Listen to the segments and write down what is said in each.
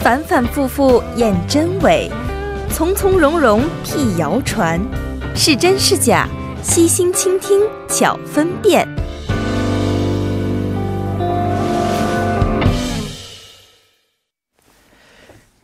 反反复复验真伪，从从容容辟谣传，是真是假，悉心倾听巧分辨。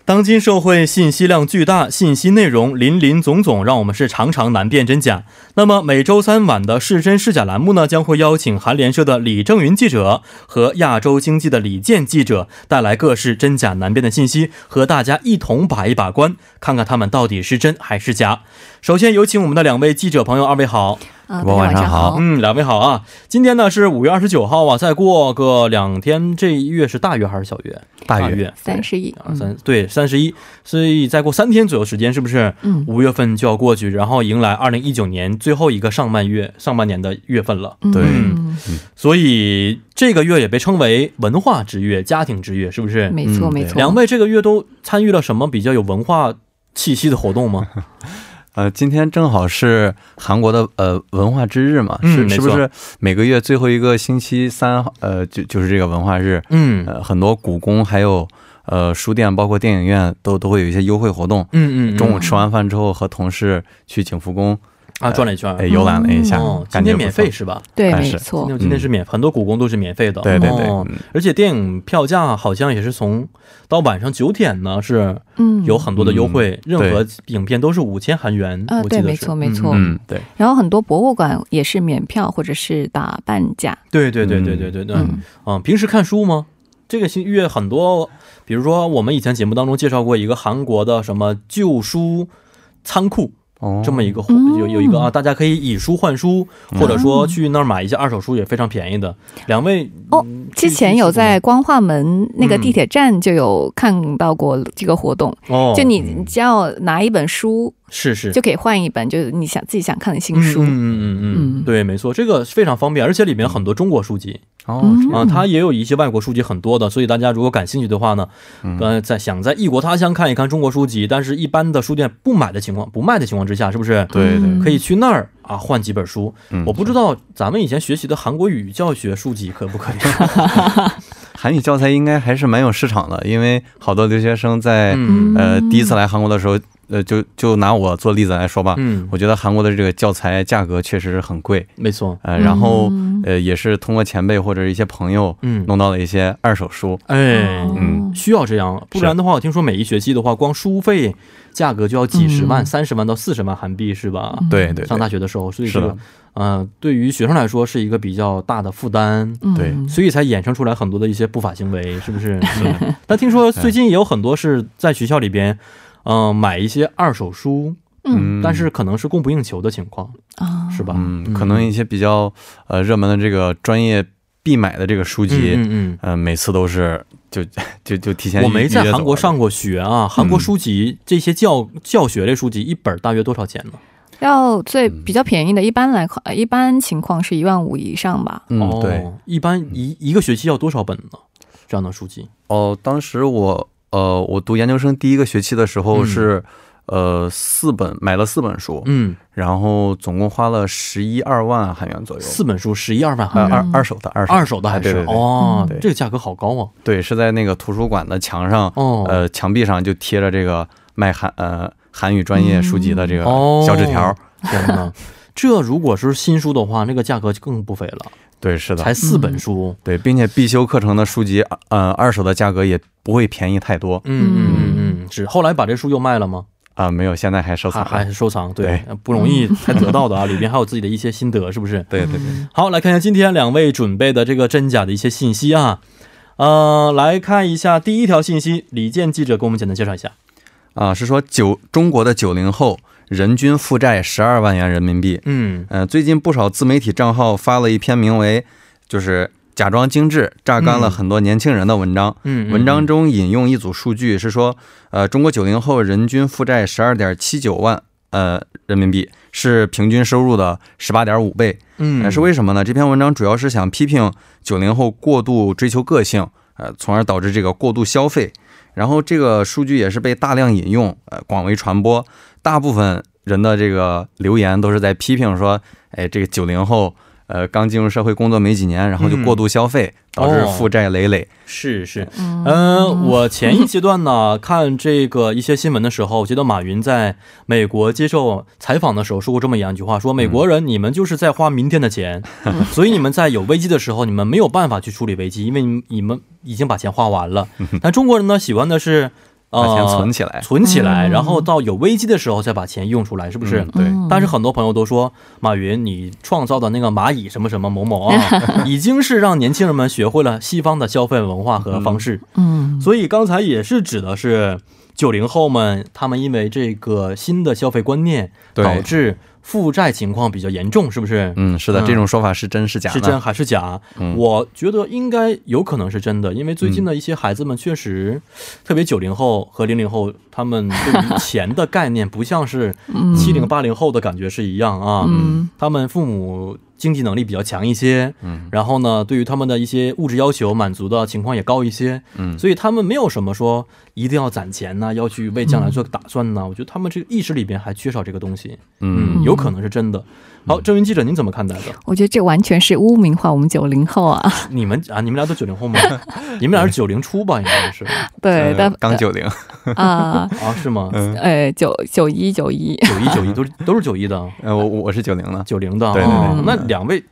当今社会信息量巨大，信息内容林林总总，让我们是常常难辨真假。那么每周三晚的是真是假栏目呢，将会邀请韩联社的李正云记者和亚洲经济的李健记者，带来各式真假难辨的信息，和大家一同把一把关，看看他们到底是真还是假。首先有请我们的两位记者朋友，二位好。晚上好。两位好啊。今天呢是5月29号啊，再过个两天，这一月是大月还是小月？大月。31。对，31。所以再过三天左右时间，是不是5月份就要过去，然后迎来2019年最后一个上半年的月份了。对。所以这个月也被称为文化之月、家庭之月，是不是？没错没错。两位这个月都参与了什么比较有文化气息的活动吗？今天正好是韩国的文化之日嘛，是不是每个月最后一个星期三就是这个文化日，很多故宫还有书店包括电影院都会有一些优惠活动，中午吃完饭之后和同事去景福宫转了一圈，游览了一下，今天免费是吧？对，没错，今天是很多故宫都是免费的，对对对，而且电影票价好像也是从到晚上9点呢是有很多的优惠，任何影片都是5000韩元，对，没错没错，对。然后很多博物馆也是免票或者是打半价，对对对对对对对，平时看书吗？这个月很多，比如说我们以前节目当中介绍过一个韩国的什么旧书仓库。这么一个有一个啊，大家可以以书换书，或者说去那儿买一些二手书也非常便宜的。两位之前有在光化门那个地铁站就有看到过这个活动，就你只要拿一本书，是就可以换一本，就是你想自己想看的新书。对，没错，这个非常方便，而且里面很多中国书籍它也有一些外国书籍很多的，所以大家如果感兴趣的话呢，想在异国他乡看一看中国书籍，但是一般的书店不卖的情况之下，是不是？对对，可以去那儿换几本书。我不知道咱们以前学习的韩国语教学书籍可不可以？韩语教材应该还是蛮有市场的，因为好多留学生在第一次来韩国的时候。就拿我做例子来说吧，我觉得韩国的这个教材价格确实是很贵，没错。然后也是通过前辈或者一些朋友，弄到了一些二手书。需要这样，不然的话，我听说每一学期的话，光书费价格就要几十万、30万到40万韩币，是吧？对对。上大学的时候，所以这个对于学生来说是一个比较大的负担，对，所以才衍生出来很多的一些不法行为，是不是？但听说最近也有很多是在学校里边。买一些二手书，但是可能是供不应求的情况，是吧？可能一些比较热门的这个专业必买的这个书籍，每次都是就提前。我没在韩国上过学啊，韩国书籍这些教学类书籍一本大约多少钱呢？要比较便宜的，一般情况是15000以上吧。对，一般一个学期要多少本呢？这样的书籍？当时我读研究生第一个学期的时候是，买了4本书，然后总共花了11-12万韩元左右。4本书11-12万韩元，二手的还是？对对对，这个价格好高啊！对，是在那个图书馆的墙上，墙壁上就贴着这个卖韩语专业书籍的这个小纸条。天哪，这如果是新书的话，那个价格更不菲了。对，是的，才4本书，对，并且必修课程的书籍，二手的价格也不会便宜太多。是后来把这书又卖了吗？没有，现在还收藏，还收藏，对，不容易才得到的啊，里边还有自己的一些心得，是不是？对对对。好，来看一下今天两位准备的这个真假的一些信息啊，来看一下第一条信息，李健记者给我们简单介绍一下。是说中国的90后。人均负债12万元人民币。最近不少自媒体账号发了一篇名为就是假装精致榨干了很多年轻人的文章，文章中引用一组数据是说，中国90后人均负债12.79万人民币，是平均收入的18.5倍。是为什么呢？这篇文章主要是想批评90后过度追求个性，从而导致这个过度消费。然后这个数据也是被大量引用，广为传播。大部分人的这个留言都是在批评说，哎，这个90后刚进入社会工作没几年，然后就过度消费，导致负债累累。是是，我前一期段呢看这个一些新闻的时候，我记得马云在美国接受采访的时候说过这么一样一句话，说美国人你们就是在花明天的钱，所以你们在有危机的时候你们没有办法去处理危机，因为你已经把钱花完了，但中国人呢喜欢的是 把钱存起来，存起来，然后到有危机的时候再把钱用出来，是不是？对。但是很多朋友都说，马云你创造的那个蚂蚁什么什么某某啊，已经是让年轻人们学会了西方的消费文化和方式。嗯，所以刚才也是指的是 90后们他们因为这个新的消费观念导致负债情况比较严重，是不是？嗯，是的，这种说法是真实假的？是真还是假？我觉得应该有可能是真的，因为最近的一些孩子们确实特别90后和00后他们对于钱的概念不像是70零80后的感觉是一样啊。他们父母 经济能力比较强一些，然后呢对于他们的一些物质要求满足到情况也高一些，所以他们没有什么说一定要攒钱呢，要去为将来做打算呢。我觉得他们这个意识里边还缺少这个东西。有可能是真的。好，郑云记者您怎么看待的？我觉得这完全是污名化我们90后啊，你们俩都90后吗？你们俩是90初吧？应该是。对，刚90啊，是吗？哎，90一90一90一都是91的。我是90了，90的。对，那 两位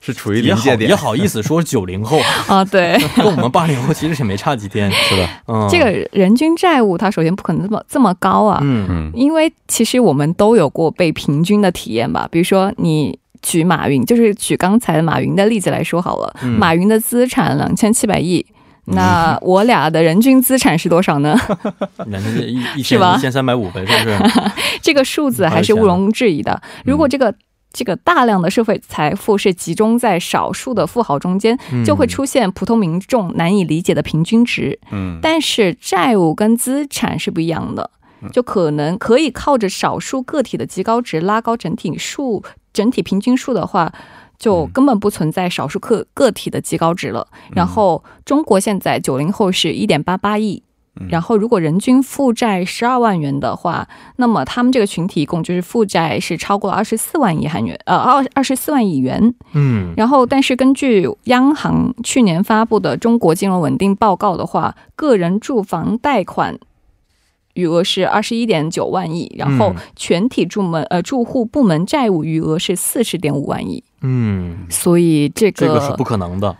是处于理解点，也好意思说90后啊，对，跟我们80后其实也没差几天。是的，这个人均债务它首先不可能这么高啊，因为其实我们都有过被平均的体验吧，比如说你 举刚才的马云的例子来说好了，马云的资产 2700亿， 那我俩的人均资产是多少呢？是吧？这个数字还是毋庸置疑的。如果这个 大量的社会财富是集中在少数的富豪中间，就会出现普通民众难以理解的平均值。但是债务跟资产是不一样的，就可能可以靠着少数个体的极高值拉高整体平均数的话， 就根本不存在少数个体的极高值了。然后中国现在 90后是 1.88亿， 然后如果人均负债 12万元的话， 那么他们这个群体一共就是负债是超过了 24万亿元。 然后但是根据央行去年发布的中国金融稳定报告的话， 个人住房贷款 余额是 21.9万亿， 然后全体住户部门债务余额是 40.5万亿。 所以这个是不可能的。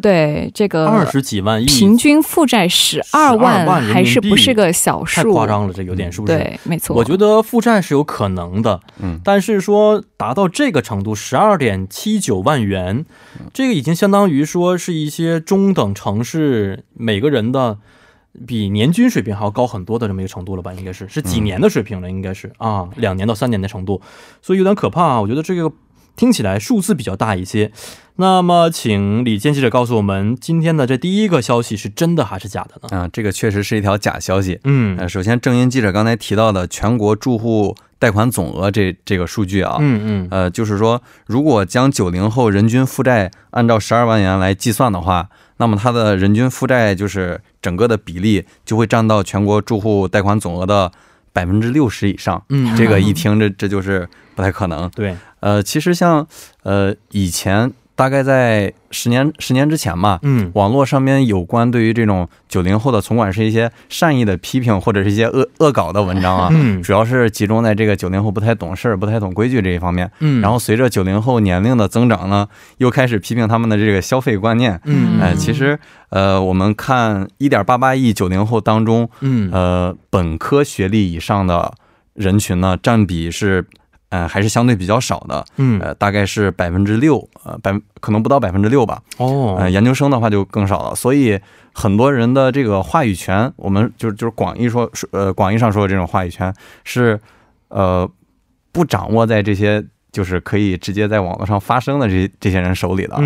对，这个20几万亿， 平均负债12万， 还是不是个小数，太夸张了，这有点，是不是？对，没错。 我觉得负债是有可能的，但是说达到这个程度 12.79万元， 这个已经相当于说是一些中等城市每个人的 比年均水平还要高很多的这么一个程度了吧，应该是几年的水平了，应该是啊，2年到3年的程度。所以有点可怕啊，我觉得这个听起来数字比较大一些。那么请李健记者告诉我们今天的这第一个消息是真的还是假的呢？啊，这个确实是一条假消息。嗯，首先郑源记者刚才提到的全国住户 贷款总额这个数据啊，就是说如果将 90后人均负债按照 12万元来计算的话， 那么它的人均负债就是整个的比例就会占到全国住户贷款总额的 60% 以上。 这个一听这就是不太可能。对，其实像以前 大概在 10年之前吧， 网络上面有关对于这种 90后的存款是一些善意的批评或者是一些恶搞的文章啊， 主要是集中在这个 90后不太懂事不太懂规矩这一方面。 然后随着 90后年龄的增长呢， 又开始批评他们的这个消费观念。 其实我们看 1.88亿 90后当中， 本科学历以上的人群呢占比是 还是相对比较少的， 大概是 6%， 可能不到 6% 吧。 研究生的话就更少了。 所以很多人的这个话语权， 我们就是广义上说这种话语权是不掌握在这些 就是可以直接在网络上发声的这些人手里的。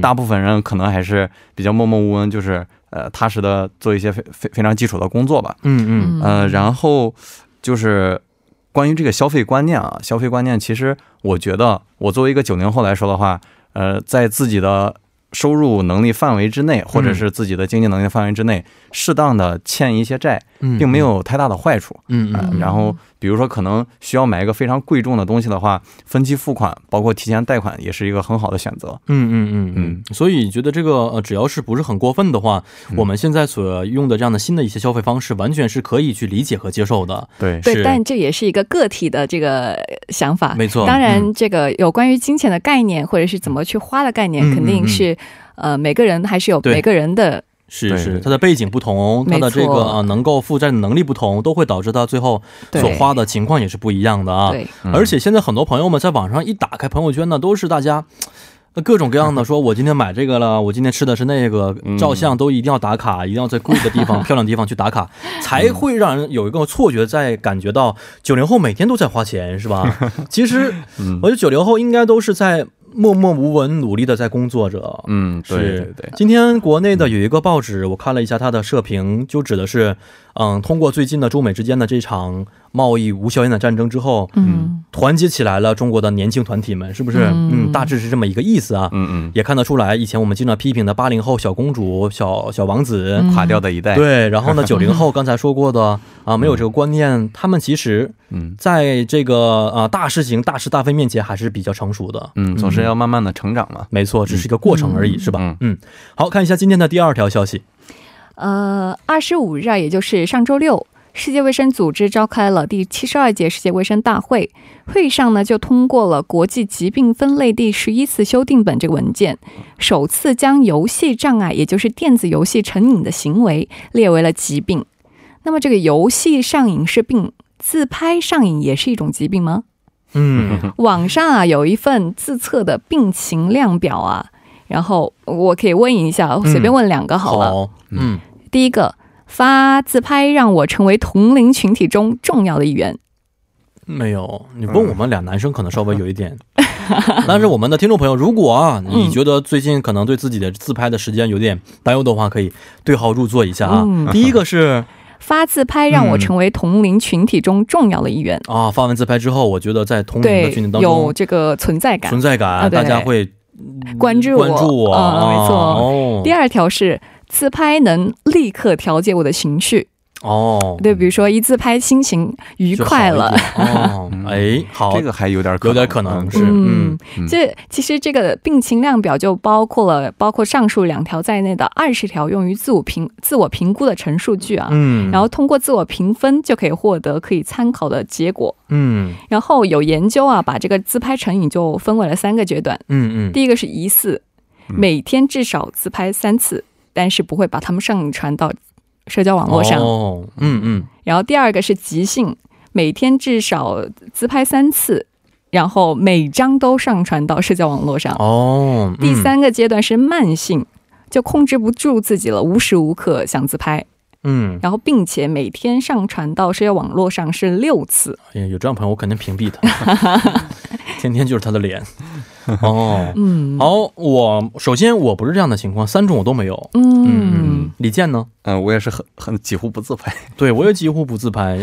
大部分人可能还是比较默默无闻，就是踏实的做一些非常基础的工作吧。然后就是 关于这个消费观念啊，消费观念其实我觉得我作为一个 90后来说的话， 在自己的收入能力范围之内或者是自己的经济能力范围之内，适当的欠一些债并没有太大的坏处。然后比如说可能需要买一个非常贵重的东西的话，分期付款，包括提前贷款也是一个很好的选择。嗯嗯嗯，所以觉得这个只要是不是很过分的话，我们现在所用的这样的新的一些消费方式完全是可以去理解和接受的。对，但这也是一个个体的这个想法。没错，当然这个有关于金钱的概念或者是怎么去花的概念肯定是每个人还是有每个人的 是是，它的背景不同，它的这个能够负债的能力不同，都会导致到最后所花的情况也是不一样的啊。而且现在很多朋友们在网上一打开朋友圈呢，都是大家各种各样的说我今天买这个了，我今天吃的是那个，照相都一定要打卡，一定要在贵的地方漂亮地方去打卡，才会让有一个错觉在感觉到90后每天都在花钱，是吧？其实我觉得90后应该都是在 默默无闻努力的在工作着，是今天国内的有一个报纸我看了一下，它的社评就指的是通过最近的中美之间的这场贸易无硝烟的战争之后，团结起来了中国的年轻团体们，是不是大致是这么一个意思啊，也看得出来以前我们经常批评的80后小公主小王子垮掉的一代，对，然后呢90后刚才说过的啊，没有这个观念，他们其实在这个大事情大是大非面前还是比较成熟的，总是要 慢慢的成长嘛，没错，只是一个过程而已，是吧？嗯，好，看一下今天的第二条消息。 25日啊，也就是上周六， 世界卫生组织召开了第72届世界卫生大会， 会上呢就通过了国际疾病分类第11次修订本这个文件， 首次将游戏障碍， 也就是电子游戏成瘾的行为列为了疾病。 那么这个游戏上瘾是病， 自拍上瘾也是一种疾病吗？ 网上啊有一份自测的病情量表啊，然后我可以问一下，随便问两个好了。第一个，发自拍让我成为同龄群体中重要的一员。 没有，你问我们俩男生可能稍微有一点。 但是我们的听众朋友，如果啊你觉得最近可能对自己的自拍的时间有点担忧的话，可以对号入座一下啊。第一个是 发自拍让我成为同龄群体中重要的一员。发文自拍之后，我觉得在同龄的群体当中，有这个存在感，大家会关注我，没错。第二条是自拍能立刻调节我的情绪，对，比如说一自拍心情愉快了，哎，好，这个还有点可能，这其实这个病情量表就包括了，包括上述两条在内的20条用于自我评估的陈述句啊，然后通过自我评分就可以获得可以参考的结果。然后有研究啊，把这个自拍成瘾就分为了3个阶段。第一个是疑似，每天至少自拍3次， 但是不会把它们上传到社交网络上。然后第二个是即兴，每天至少自拍3次， 然后每张都上传到社交网络上。第三个阶段是慢性，就控制不住自己了，无时无刻想自拍。 然后并且每天上传到社交网络上是6次。有这样朋友我肯定屏蔽他，天天就是他的脸。 哦，好，我首先我不是这样的情况，3种我都没有。李健呢？我也是很几乎不自拍，对，我也几乎不自拍，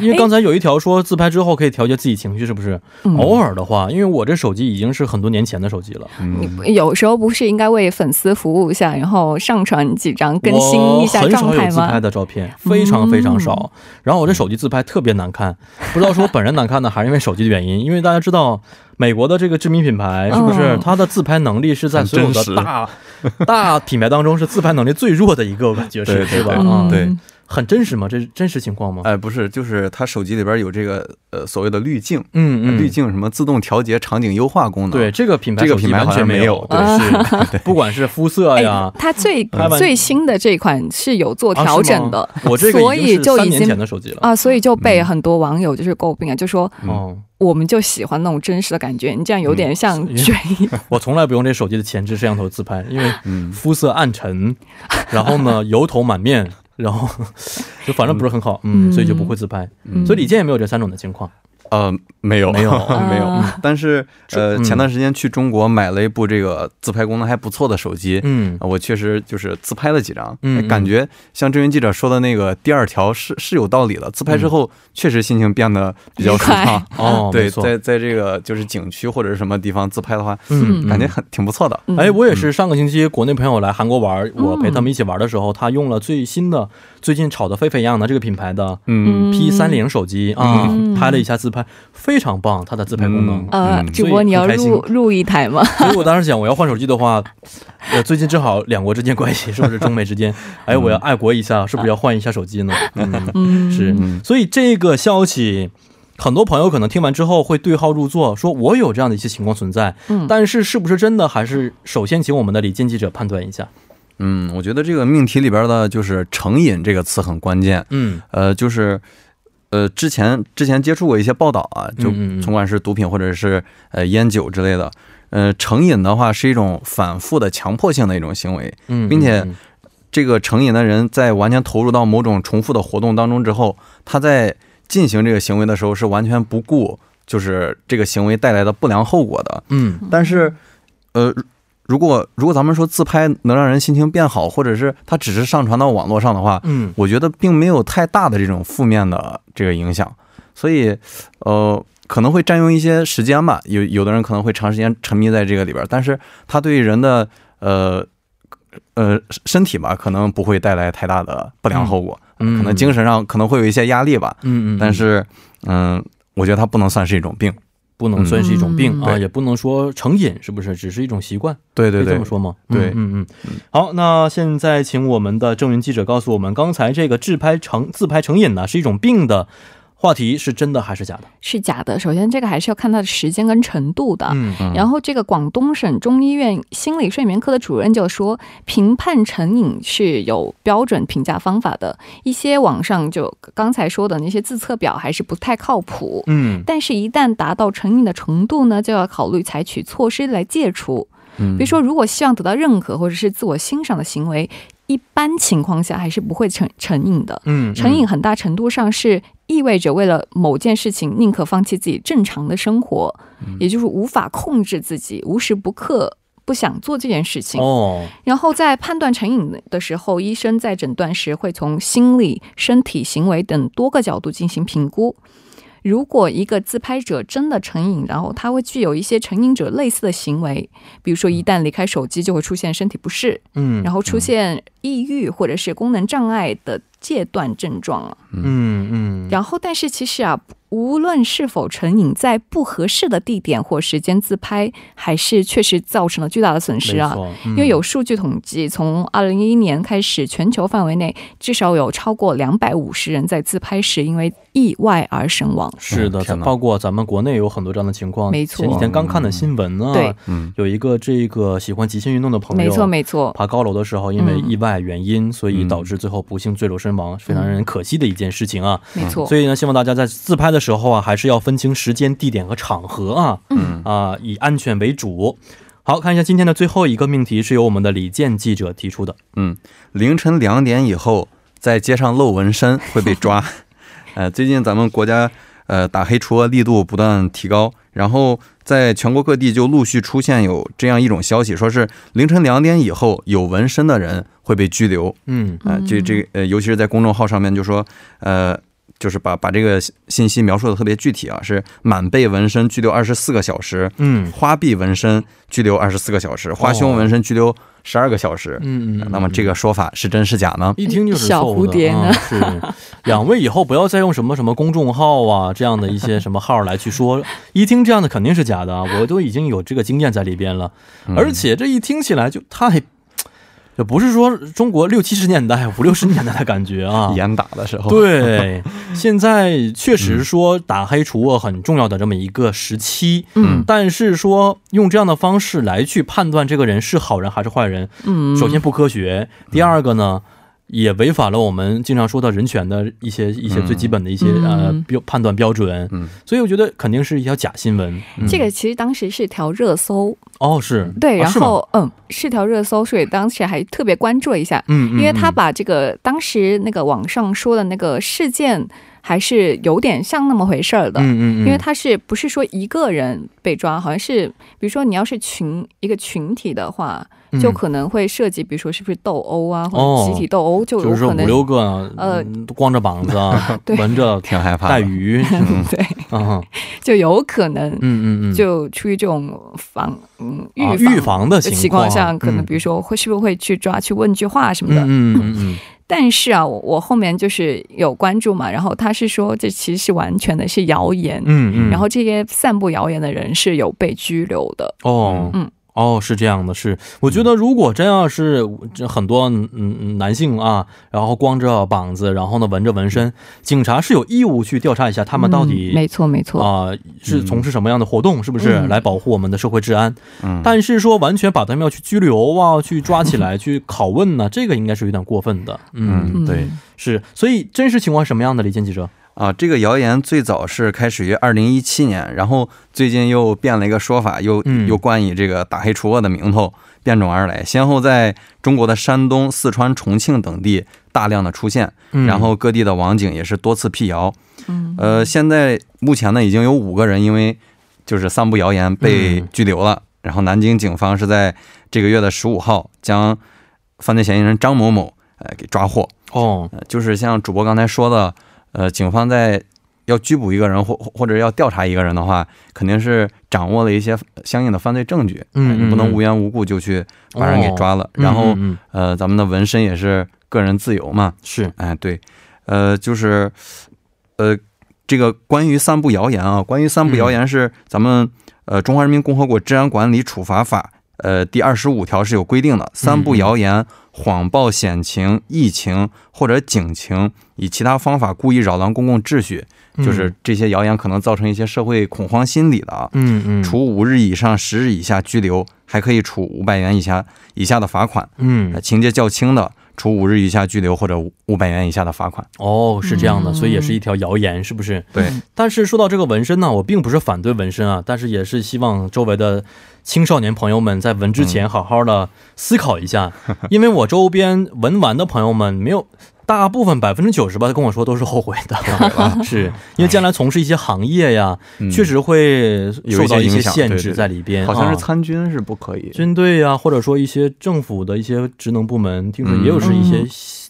因为刚才有一条说自拍之后可以调节自己情绪，是不是？偶尔的话，因为我这手机已经是很多年前的手机了，偶尔的话，因为我这手机已经是很多年前的手机了，有时候不是应该为粉丝服务一下，然后上传几张更新一下状态吗？很少有自拍的照片，非常非常少。然后我这手机自拍特别难看，不知道说本人难看呢，还是因为手机的原因，因为大家知道 美国的这个知名品牌是不是它的自拍能力是在所有的大品牌当中是自拍能力最弱的一个，感觉是吧？对， 很真实吗？这真实情况吗？哎，不是，就是它手机里边有这个所谓的滤镜，滤镜什么自动调节场景优化功能，对，这个品牌是没有的，不管是肤色呀，它最新的这款是有做调整的，我这个被很多网友就是诟病啊，就说我们就喜欢那种真实的感觉，你这样有点像水果，我从来不用这手机的前置摄像头自拍，因为肤色暗沉，然后呢油头满面， 然后就反正不是很好，所以就不会自拍。所以李健也没有这3种的情况。没有没有，但是前段时间去中国买了一部这个自拍功能还不错的手机，我确实就是自拍了几张，感觉像郑云记者说的那个第二条是有道理了，自拍之后确实心情变得比较舒畅。对，在这个就是景区或者什么地方自拍的话，感觉很挺不错的。哎，我也是上个星期国内朋友来韩国玩，我陪他们一起玩的时候，他用了最新的最近炒的沸沸扬扬的这个品牌的P306机，拍了一下自拍， 非常棒，他的自拍功能，主播你要入一台吗？所以我当时想我要换手机的话，最近正好两国之间关系，是不是中美之间，哎我要爱国一下，是不是要换一下手机呢？是，所以这个消息 很多朋友可能听完之后会对号入座，说我有这样的一些情况存在，但是是不是真的，还是首先请我们的李健记者判断一下。 我觉得这个命题里边的就是成瘾这个词很关键，就是 之前接触过一些报道啊，就从而是毒品或者是烟酒之类的，成瘾的话是一种反复的强迫性的一种行为，并且这个成瘾的人在完全投入到某种重复的活动当中之后，他在进行这个行为的时候是完全不顾就是这个行为带来的不良后果的，但是如果咱们说自拍能让人心情变好，或者是他只是上传到网络上的话，我觉得并没有太大的这种负面的这个影响。所以可能会占用一些时间吧，有的人可能会长时间沉迷在这个里边，但是他对人的身体吧可能不会带来太大的不良后果，可能精神上可能会有一些压力吧，但是我觉得他不能算是一种病， 不能算是一种病，可以这么说吗？对对对，好，那现在请我们的郑云记者告诉我们，刚才这个自拍成瘾呢是一种病的 话题是真的还是假的？是假的。首先这个还是要看它的时间跟程度的，然后这个广东省中医院心理睡眠科的主任就说，评判成瘾是有标准评价方法的，一些网上就刚才说的那些自测表还是不太靠谱，但是一旦达到成瘾的程度呢，就要考虑采取措施来戒除，比如说如果希望得到认可或者是自我欣赏的行为， 一般情况下还是不会成瘾的。成瘾很大程度上是意味着为了某件事情宁可放弃自己正常的生活，也就是无法控制自己，无时不刻不想做这件事情。然后在判断成瘾的时候，医生在诊断时会从心理、身体、行为等多个角度进行评估。 如果一个自拍者真的成瘾，然后他会具有一些成瘾者类似的行为，比如说一旦离开手机就会出现身体不适，然后出现抑郁或者是功能障碍的戒断症状，然后但是其实无论是否成瘾，在不合适的地点或时间自拍还是确实造成了巨大的损失啊。因为有数据统计，从2011年开始，全球范围内至少有超过 250人在自拍时因为 意外而身亡。是的，超过咱们国内有很多这样的情况。没错，前几天刚看的新闻呢，有一个这个喜欢极限运动的朋友爬高楼的时候因为意外原因，所以导致最后不幸坠楼身亡，非常让人可惜的一件事情啊。没错，所以呢希望大家在自拍的时候啊还是要分清时间地点和场合啊，以安全为主。 好，看一下今天的最后一个命题是由我们的李健记者提出的。 凌晨2点以后在街上露纹身会被抓。最近咱们国家打黑除恶力度不大提高，然后在全国各地就陆续出现有这样一种消息，说是凌晨2点以后有纹身的人会被拘留。这尤其是在公众号上面就说， 就是把这个信息描述的特别具体啊，是满背纹身拘留24个小时， 花臂纹身拘留24个小时， 花胸纹身拘留12个小时。 那么这个说法是真是假呢？一听就是小蝴蝶呢，两位以后不要再用什么什么公众号啊这样的一些什么号来去说，一听这样的肯定是假的，我都已经有这个经验在里边了，而且这一听起来就太 也不是说中国六七十年代，5、60年代的感觉啊，严打的时候。对，现在确实说打黑除恶很重要的这么一个时期，但是说用这样的方式来去判断这个人是好人还是坏人，首先不可取，第二个呢也违反了我们经常说的人权的一些最基本的一些判断标准，所以我觉得肯定是一条假新闻。这个其实当时是条热搜。 哦是，对，然后是条热搜，所以当时还特别关注一下，因为他把这个当时那个网上说的那个事件还是有点像那么回事的，因为它是不是说一个人被抓，好像是比如说你要是一个群体的话 就可能会涉及比如说是不是斗殴啊，或者集体斗殴，就有可能光着膀子啊，闻着带鱼，就有可能就出于这种预防的情况下可能比如说会是不会去抓去问句话什么的。 但是啊我后面就是有关注嘛，然后他是说这其实是完全的是谣言，然后这些散布谣言的人是有被拘留的。 是这样的，是我觉得如果真要是很多男性啊，然后光着膀子然后呢闻着纹身，警察是有义务去调查一下他们到底没错没错啊是从事什么样的活动，是不是来保护我们的社会治安。但是说完全把他们要去拘留啊去抓起来去拷问呢，这个应该是有点过分的。嗯对，是所以真实情况什么样的，李健记者？ 这个谣言最早是开始于2017年，然后最近又变了一个说法，又冠以这个打黑除恶的名头变种而来，先后在中国的山东、四川、重庆等地大量的出现，然后各地的网警也是多次辟谣。现在目前呢已经有5个人因为就是散布谣言被拘留了，然后南京警方是在这个月的15号将犯罪嫌疑人张某某给抓获。就是像主播刚才说的 警方在要拘捕一个人或者要调查一个人的话，肯定是掌握了一些相应的犯罪证据，你不能无缘无故就去把人给抓了。然后咱们的纹身也是个人自由嘛，是，哎对，就是这个关于散布谣言啊，关于散布谣言是咱们中华人民共和国治安管理处罚法第25条是有规定的， 散布谣言、谎报险情、疫情或者警情以其他方法故意扰乱公共秩序，就是这些谣言可能造成一些社会恐慌心理的，处5日以上10日以下拘留，还可以处500元以下的罚款，情节较轻的 处5日以下拘留或者500元以下的罚款。哦，是这样的，所以也是一条谣言，是不是？对。但是说到这个纹身呢，我并不是反对纹身啊，但是也是希望周围的青少年朋友们在纹之前好好的思考一下，因为我周边纹完的朋友们没有 大部分90%的跟我说都是后悔的，是因为将来从事一些行业呀，确实会受到一些限制在里边。好像是参军是不可以，军队啊，或者说一些政府的一些职能部门听说也有是一些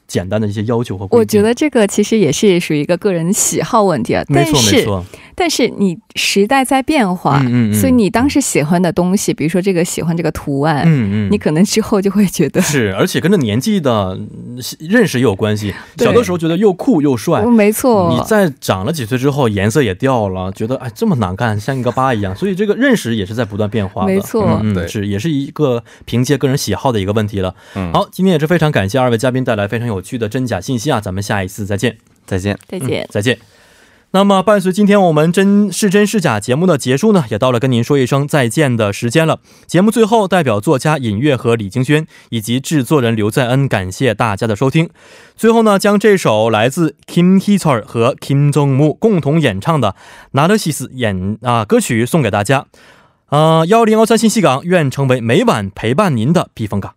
简单的一些要求和规定。我觉得这个其实也是属于一个个人喜好问题啊，但是你时代在变化，所以你当时喜欢的东西，比如说这个喜欢这个图案，你可能之后就会觉得是，而且跟着年纪的认识也有关系。 小的时候觉得又酷又帅，没错，你再长了几岁之后颜色也掉了，觉得哎这么难看像一个疤一样，所以这个认识也是在不断变化的。没错，是也是一个凭借个人喜好的一个问题了。好，今天也是非常感谢二位嘉宾带来非常有趣的真假信息啊，咱们下一次再见。再见再见。那么伴随今天我们真是真是假节目的结束呢，也到了跟您说一声再见的时间了。节目最后代表作家尹月和李京轩以及制作人刘在恩感谢大家的收听。最后呢将这首来自 Kim Hee Chul 和 Kim Jong Moo 共同演唱的Nardis歌曲送给大家。1013信息港愿成为每晚陪伴您的避风港。